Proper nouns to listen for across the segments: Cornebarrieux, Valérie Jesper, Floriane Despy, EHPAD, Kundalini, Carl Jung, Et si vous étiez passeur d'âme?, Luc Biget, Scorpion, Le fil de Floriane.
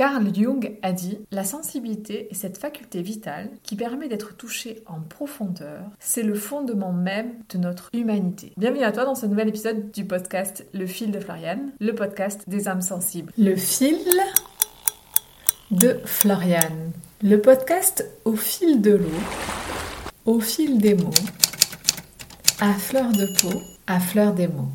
Carl Jung a dit « La sensibilité est cette faculté vitale qui permet d'être touchée en profondeur. C'est le fondement même de notre humanité. » Bienvenue à toi dans ce nouvel épisode du podcast Le fil de Floriane, le podcast des âmes sensibles. Le fil de Floriane, le podcast au fil de l'eau, au fil des mots, à fleur de peau, à fleur des mots.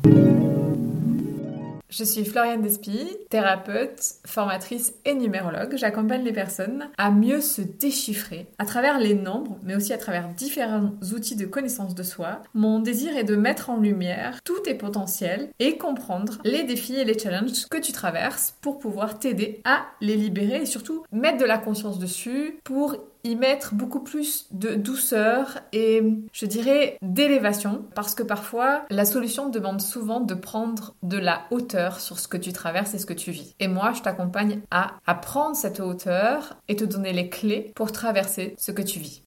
Je suis Floriane Despy, thérapeute, formatrice et numérologue. J'accompagne les personnes à mieux se déchiffrer à travers les nombres, mais aussi à travers différents outils de connaissance de soi. Mon désir est de mettre en lumière tous tes potentiels et comprendre les défis et les challenges que tu traverses pour pouvoir t'aider à les libérer et surtout mettre de la conscience dessus pour y mettre beaucoup plus de douceur et, je dirais, d'élévation, parce que parfois, la solution demande souvent de prendre de la hauteur sur ce que tu traverses et ce que tu vis. Et moi, je t'accompagne à prendre cette hauteur et te donner les clés pour traverser ce que tu vis.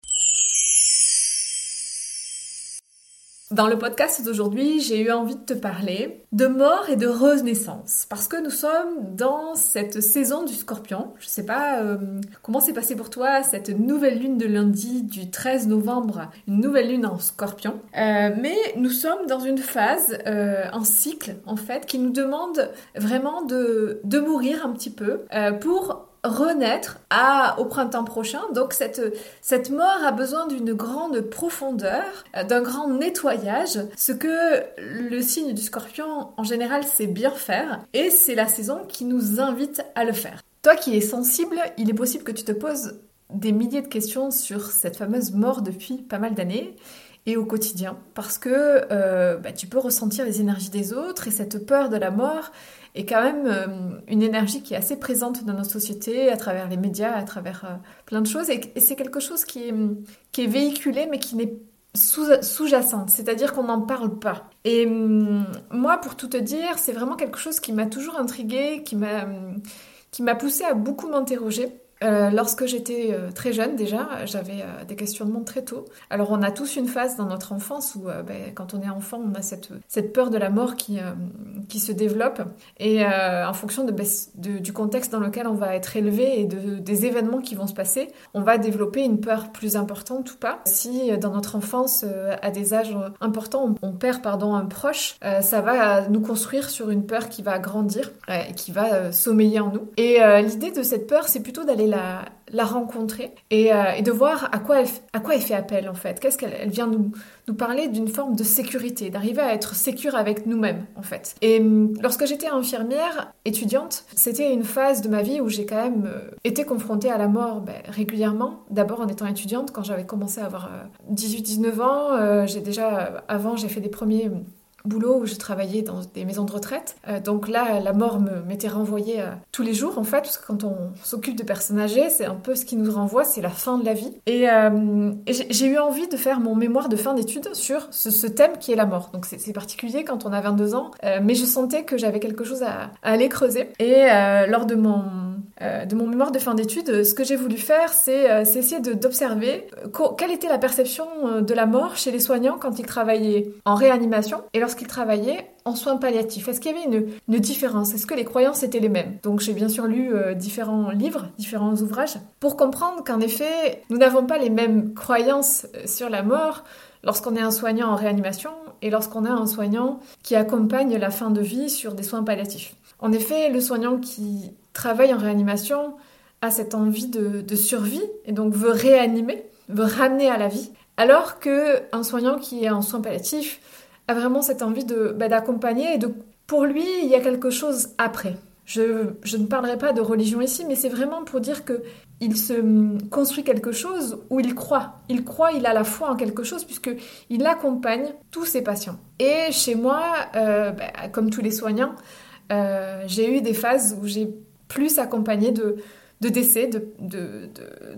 Dans le podcast d'aujourd'hui, j'ai eu envie de te parler de mort et de renaissance, parce que nous sommes dans cette saison du Scorpion. Je sais pas comment c'est passé pour toi cette nouvelle lune de lundi du 13 novembre, une nouvelle lune en Scorpion, mais nous sommes dans une phase, un cycle en fait, qui nous demande vraiment de mourir un petit peu pour renaître au printemps prochain. Donc cette mort a besoin d'une grande profondeur, d'un grand nettoyage, ce que le signe du Scorpion en général sait bien faire, et c'est la saison qui nous invite à le faire. Toi qui es sensible, il est possible que tu te poses des milliers de questions sur cette fameuse mort depuis pas mal d'années et au quotidien, parce que tu peux ressentir les énergies des autres, et cette peur de la mort est quand même une énergie qui est assez présente dans notre société, à travers les médias, à travers plein de choses, et c'est quelque chose qui est véhiculé mais qui n'est sous-jacente, c'est-à-dire qu'on n'en parle pas. Et moi, pour tout te dire, c'est vraiment quelque chose qui m'a toujours intriguée, qui m'a poussée à beaucoup m'interroger. Lorsque j'étais très jeune déjà, j'avais des questionnements très tôt. Alors on a tous une phase dans notre enfance où quand on est enfant, on a cette peur de la mort qui se développe, et en fonction du contexte dans lequel on va être élevé et des événements qui vont se passer, on va développer une peur plus importante ou pas. Si dans notre enfance, à des âges importants, on perd un proche, ça va nous construire sur une peur qui va grandir, qui va sommeiller en nous. Et l'idée de cette peur, c'est plutôt d'aller la rencontrer et de voir à quoi elle fait appel en fait. Qu'est-ce qu'elle vient nous parler? D'une forme de sécurité, d'arriver à être sécure avec nous-mêmes en fait. Et lorsque j'étais infirmière, étudiante, c'était une phase de ma vie où j'ai quand même été confrontée à la mort régulièrement. D'abord en étant étudiante, quand j'avais commencé à avoir 18-19 ans, j'ai fait des premiers boulot où je travaillais dans des maisons de retraite. Donc là, la mort m'était renvoyée tous les jours, en fait, parce que quand on s'occupe de personnes âgées, c'est un peu ce qui nous renvoie, c'est la fin de la vie. Et j'ai eu envie de faire mon mémoire de fin d'études sur ce thème qui est la mort. Donc c'est particulier quand on a 22 ans, mais je sentais que j'avais quelque chose à aller creuser. Et lors de mon mémoire de fin d'études, ce que j'ai voulu faire, c'est essayer d'observer quelle était la perception de la mort chez les soignants quand ils travaillaient en réanimation et lorsqu'ils travaillaient en soins palliatifs. Est-ce qu'il y avait une différence? Est-ce que les croyances étaient les mêmes? Donc j'ai bien sûr lu différents livres, différents ouvrages, pour comprendre qu'en effet, nous n'avons pas les mêmes croyances sur la mort lorsqu'on est un soignant en réanimation et lorsqu'on est un soignant qui accompagne la fin de vie sur des soins palliatifs. En effet, le soignant qui travaille en réanimation a cette envie de survie et donc veut réanimer, veut ramener à la vie, alors qu'un soignant qui est en soins palliatifs a vraiment cette envie d'accompagner, et pour lui, il y a quelque chose après. Je ne parlerai pas de religion ici, mais c'est vraiment pour dire qu'il se construit quelque chose où il croit. Il croit, il a la foi en quelque chose, puisqu'il accompagne tous ses patients. Et chez moi, comme tous les soignants, j'ai eu des phases où j'ai plus accompagné de décès,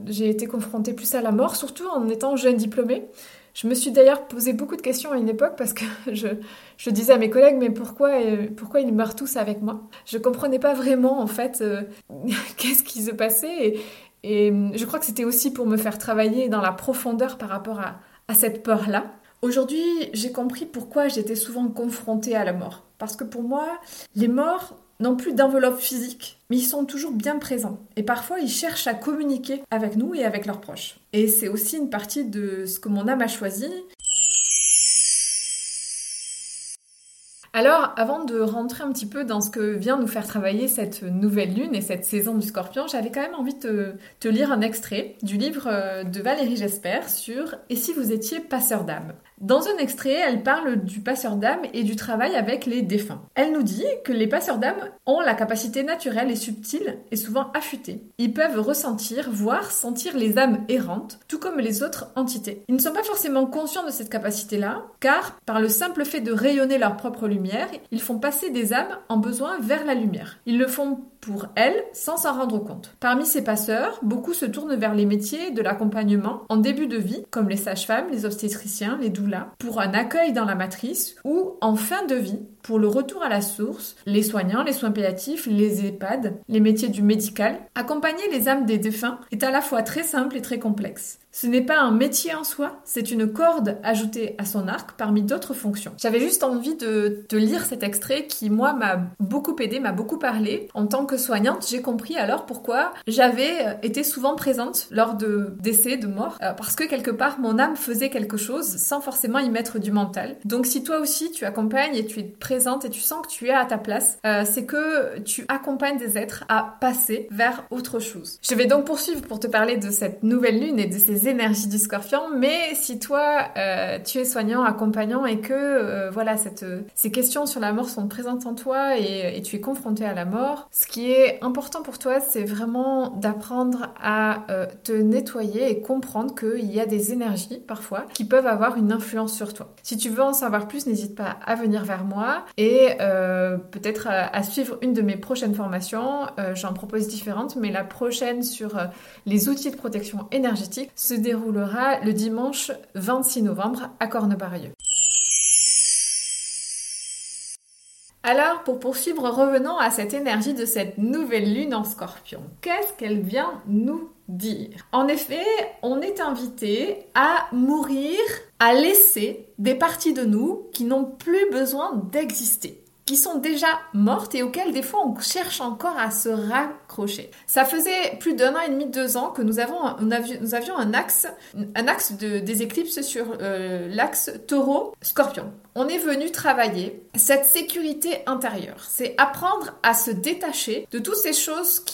j'ai été confrontée plus à la mort, surtout en étant jeune diplômée. Je me suis d'ailleurs posé beaucoup de questions à une époque, parce que je disais à mes collègues, mais pourquoi ils meurent tous avec moi? Je comprenais pas vraiment en fait qu'est-ce qui se passait, et je crois que c'était aussi pour me faire travailler dans la profondeur par rapport à cette peur-là. Aujourd'hui, j'ai compris pourquoi j'étais souvent confrontée à la mort, parce que pour moi, les morts n'ont plus d'enveloppe physique, mais ils sont toujours bien présents. Et parfois, ils cherchent à communiquer avec nous et avec leurs proches. Et c'est aussi une partie de ce que mon âme a choisi. Alors, avant de rentrer un petit peu dans ce que vient nous faire travailler cette nouvelle lune et cette saison du Scorpion, j'avais quand même envie de te lire un extrait du livre de Valérie Jesper sur « Et si vous étiez passeur d'âme ?» Dans un extrait, elle parle du passeur d'âme et du travail avec les défunts. Elle nous dit que les passeurs d'âme ont la capacité naturelle et subtile et souvent affûtée. Ils peuvent ressentir, voire sentir les âmes errantes, tout comme les autres entités. Ils ne sont pas forcément conscients de cette capacité-là, car par le simple fait de rayonner leur propre lumière, ils font passer des âmes en besoin vers la lumière. Ils le font pour elles sans s'en rendre compte. Parmi ces passeurs, beaucoup se tournent vers les métiers de l'accompagnement en début de vie, comme les sages-femmes, les obstétriciens, les doulas, pour un accueil dans la matrice ou en fin de vie pour le retour à la source, les soignants, les soins palliatifs, les EHPAD, les métiers du médical. Accompagner les âmes des défunts est à la fois très simple et très complexe. Ce n'est pas un métier en soi, c'est une corde ajoutée à son arc parmi d'autres fonctions. J'avais juste envie de te lire cet extrait qui, moi, m'a beaucoup aidée, m'a beaucoup parlé. En tant que soignante, j'ai compris alors pourquoi j'avais été souvent présente lors de décès, de morts, parce que quelque part, mon âme faisait quelque chose sans forcément y mettre du mental. Donc si toi aussi, tu accompagnes et tu es présente et tu sens que tu es à ta place, c'est que tu accompagnes des êtres à passer vers autre chose. Je vais donc poursuivre pour te parler de cette nouvelle lune et de ces énergies du Scorpion, mais si toi tu es soignant, accompagnant et que ces questions sur la mort sont présentes en toi et tu es confronté à la mort, ce qui est important pour toi, c'est vraiment d'apprendre à te nettoyer et comprendre qu'il y a des énergies parfois qui peuvent avoir une influence sur toi. Si tu veux en savoir plus, n'hésite pas à venir vers moi et peut-être à suivre une de mes prochaines formations. J'en propose différentes, mais la prochaine sur les outils de protection énergétique se déroulera le dimanche 26 novembre à Cornebarrieux. Alors, pour poursuivre, revenons à cette énergie de cette nouvelle lune en Scorpion. Qu'est-ce qu'elle vient nous dire? En effet, on est invité à mourir, à laisser des parties de nous qui n'ont plus besoin d'exister, qui sont déjà mortes et auxquelles des fois on cherche encore à se raccrocher. Ça faisait plus d'1 an et demi, 2 ans que nous avions un axe des éclipses sur l'axe Taureau-Scorpion. On est venu travailler cette sécurité intérieure. C'est apprendre à se détacher de toutes ces choses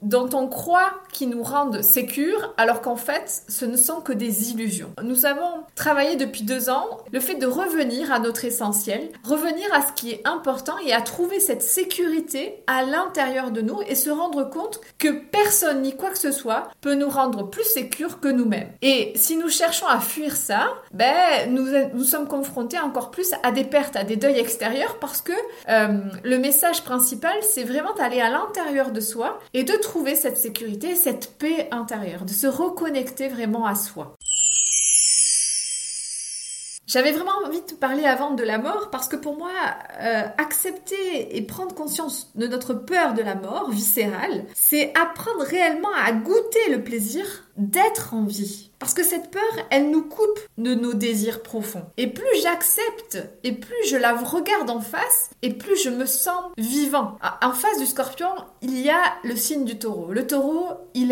dont on croit qui nous rendent sécures, alors qu'en fait, ce ne sont que des illusions. Nous avons travaillé depuis 2 ans le fait de revenir à notre essentiel, revenir à ce qui est important et à trouver cette sécurité à l'intérieur de nous et se rendre compte que personne ni quoi que ce soit peut nous rendre plus sécures que nous-mêmes. Et si nous cherchons à fuir ça, nous sommes confrontés encore plus à des pertes, à des deuils extérieurs, parce que le message principal, c'est vraiment d'aller à l'intérieur de soi et de trouver cette sécurité, cette paix intérieure, de se reconnecter vraiment à soi. J'avais vraiment envie de te parler avant de la mort parce que pour moi, accepter et prendre conscience de notre peur de la mort viscérale, c'est apprendre réellement à goûter le plaisir d'être en vie. Parce que cette peur, elle nous coupe de nos désirs profonds. Et plus j'accepte, et plus je la regarde en face, et plus je me sens vivant. En face du Scorpion, il y a le signe du Taureau. Le Taureau, il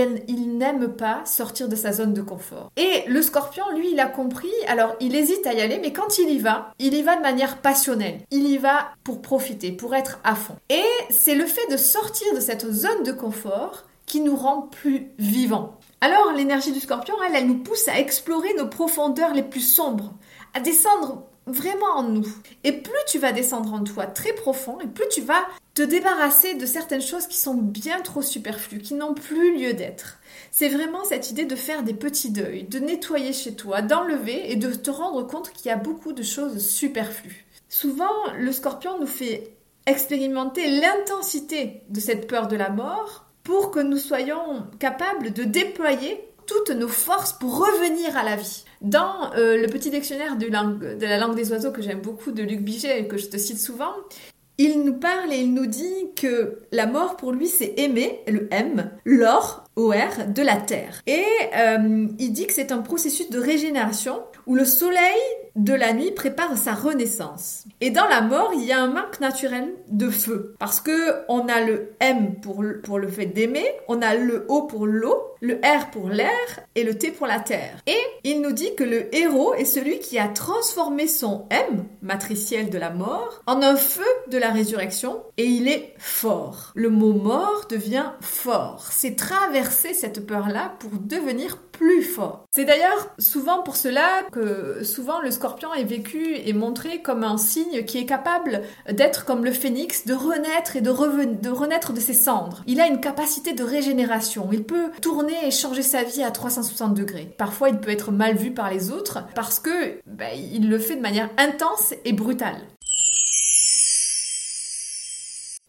n'aime pas sortir de sa zone de confort. Et le Scorpion, lui, il a compris, alors il hésite à y aller, mais quand il y va de manière passionnelle. Il y va pour profiter, pour être à fond. Et c'est le fait de sortir de cette zone de confort qui nous rend plus vivants. Alors, l'énergie du Scorpion, elle nous pousse à explorer nos profondeurs les plus sombres, à descendre vraiment en nous. Et plus tu vas descendre en toi très profond, et plus tu vas te débarrasser de certaines choses qui sont bien trop superflues, qui n'ont plus lieu d'être. C'est vraiment cette idée de faire des petits deuils, de nettoyer chez toi, d'enlever et de te rendre compte qu'il y a beaucoup de choses superflues. Souvent, le Scorpion nous fait expérimenter l'intensité de cette peur de la mort, pour que nous soyons capables de déployer toutes nos forces pour revenir à la vie. Dans le petit dictionnaire de la langue des oiseaux que j'aime beaucoup de Luc Biget et que je te cite souvent, il nous parle et il nous dit que la mort pour lui c'est aimer, le M, l'or, OR, de la terre. Et il dit que c'est un processus de régénération où le soleil de la nuit prépare sa renaissance. Et dans la mort, il y a un manque naturel de feu. Parce que on a le M pour le fait d'aimer, on a le O pour l'eau, le R pour l'air et le T pour la terre. Et il nous dit que le héros est celui qui a transformé son M, matriciel de la mort, en un feu de la résurrection, et il est fort. Le mot mort devient fort. C'est traverser cette peur-là pour devenir plus fort. C'est d'ailleurs souvent pour cela que souvent le scorpion est vécu et montré comme un signe qui est capable d'être comme le phénix, de renaître et de renaître de ses cendres. Il a une capacité de régénération. Il peut tourner et changer sa vie à 360 degrés. Parfois, il peut être mal vu par les autres parce que il le fait de manière intense et brutale.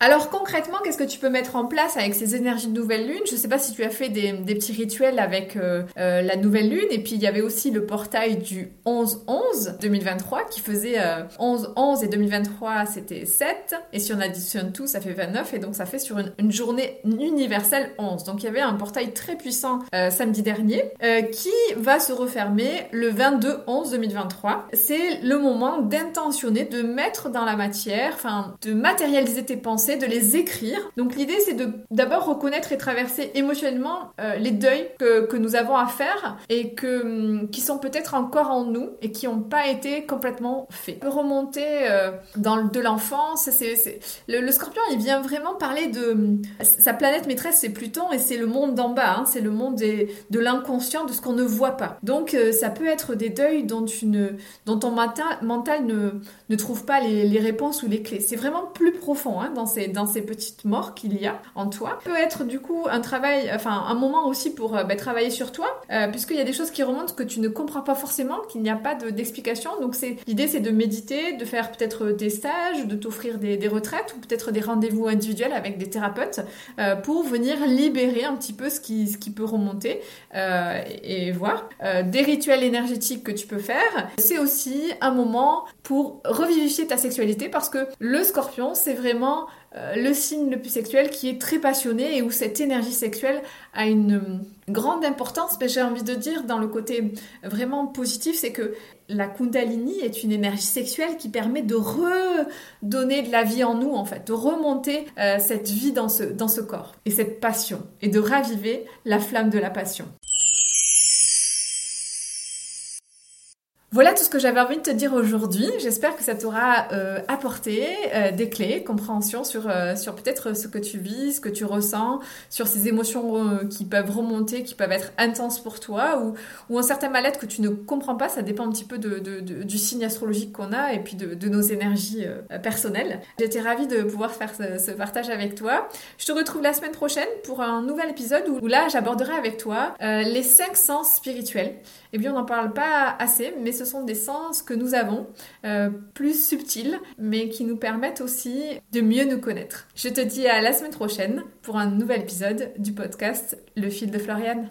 Alors concrètement, qu'est-ce que tu peux mettre en place avec ces énergies de nouvelle lune? Je sais pas si tu as fait des petits rituels avec la nouvelle lune, et puis il y avait aussi le portail du 11-11-2023 qui faisait 11-11 et 2023 c'était 7, et si on additionne tout ça fait 29, et donc ça fait sur une journée universelle 11. Donc il y avait un portail très puissant samedi dernier qui va se refermer le 22-11-2023. C'est le moment d'intentionner, de mettre dans la matière, enfin de matérialiser tes pensées, de les écrire. Donc l'idée c'est de d'abord reconnaître et traverser émotionnellement les deuils que nous avons à faire et qui sont peut-être encore en nous et qui n'ont pas été complètement faits. On peut remonter de l'enfance. Le scorpion il vient vraiment parler de sa planète maîtresse, c'est Pluton, et c'est le monde d'en bas, c'est le monde de l'inconscient, de ce qu'on ne voit pas. Donc ça peut être des deuils dont ton mental ne trouve pas les réponses ou les clés. C'est vraiment plus profond dans ces petites morts qu'il y a en toi. Ça peut être du coup un travail, enfin un moment aussi pour travailler sur toi, puisqu'il y a des choses qui remontent que tu ne comprends pas forcément, qu'il n'y a pas d'explication. Donc l'idée c'est de méditer, de faire peut-être des stages, de t'offrir des retraites ou peut-être des rendez-vous individuels avec des thérapeutes pour venir libérer un petit peu ce qui peut remonter et voir. Des rituels énergétiques que tu peux faire. C'est aussi un moment pour revivifier ta sexualité, parce que le scorpion c'est vraiment le signe le plus sexuel qui est très passionné et où cette énergie sexuelle a une grande importance. Mais j'ai envie de dire dans le côté vraiment positif, c'est que la Kundalini est une énergie sexuelle qui permet de redonner de la vie en nous, en fait, de remonter cette vie dans ce corps et cette passion, et de raviver la flamme de la passion. Voilà tout ce que j'avais envie de te dire aujourd'hui. J'espère que ça t'aura apporté des clés, compréhension sur peut-être ce que tu vis, ce que tu ressens, sur ces émotions qui peuvent remonter, qui peuvent être intenses pour toi, ou un certain mal-être que tu ne comprends pas. Ça dépend un petit peu du signe astrologique qu'on a et puis de nos énergies personnelles. J'étais ravie de pouvoir faire ce partage avec toi. Je te retrouve la semaine prochaine pour un nouvel épisode où là j'aborderai avec toi les 5 sens spirituels. Eh bien, on n'en parle pas assez, mais ce sont des sens que nous avons, plus subtils, mais qui nous permettent aussi de mieux nous connaître. Je te dis à la semaine prochaine pour un nouvel épisode du podcast Le fil de Floriane.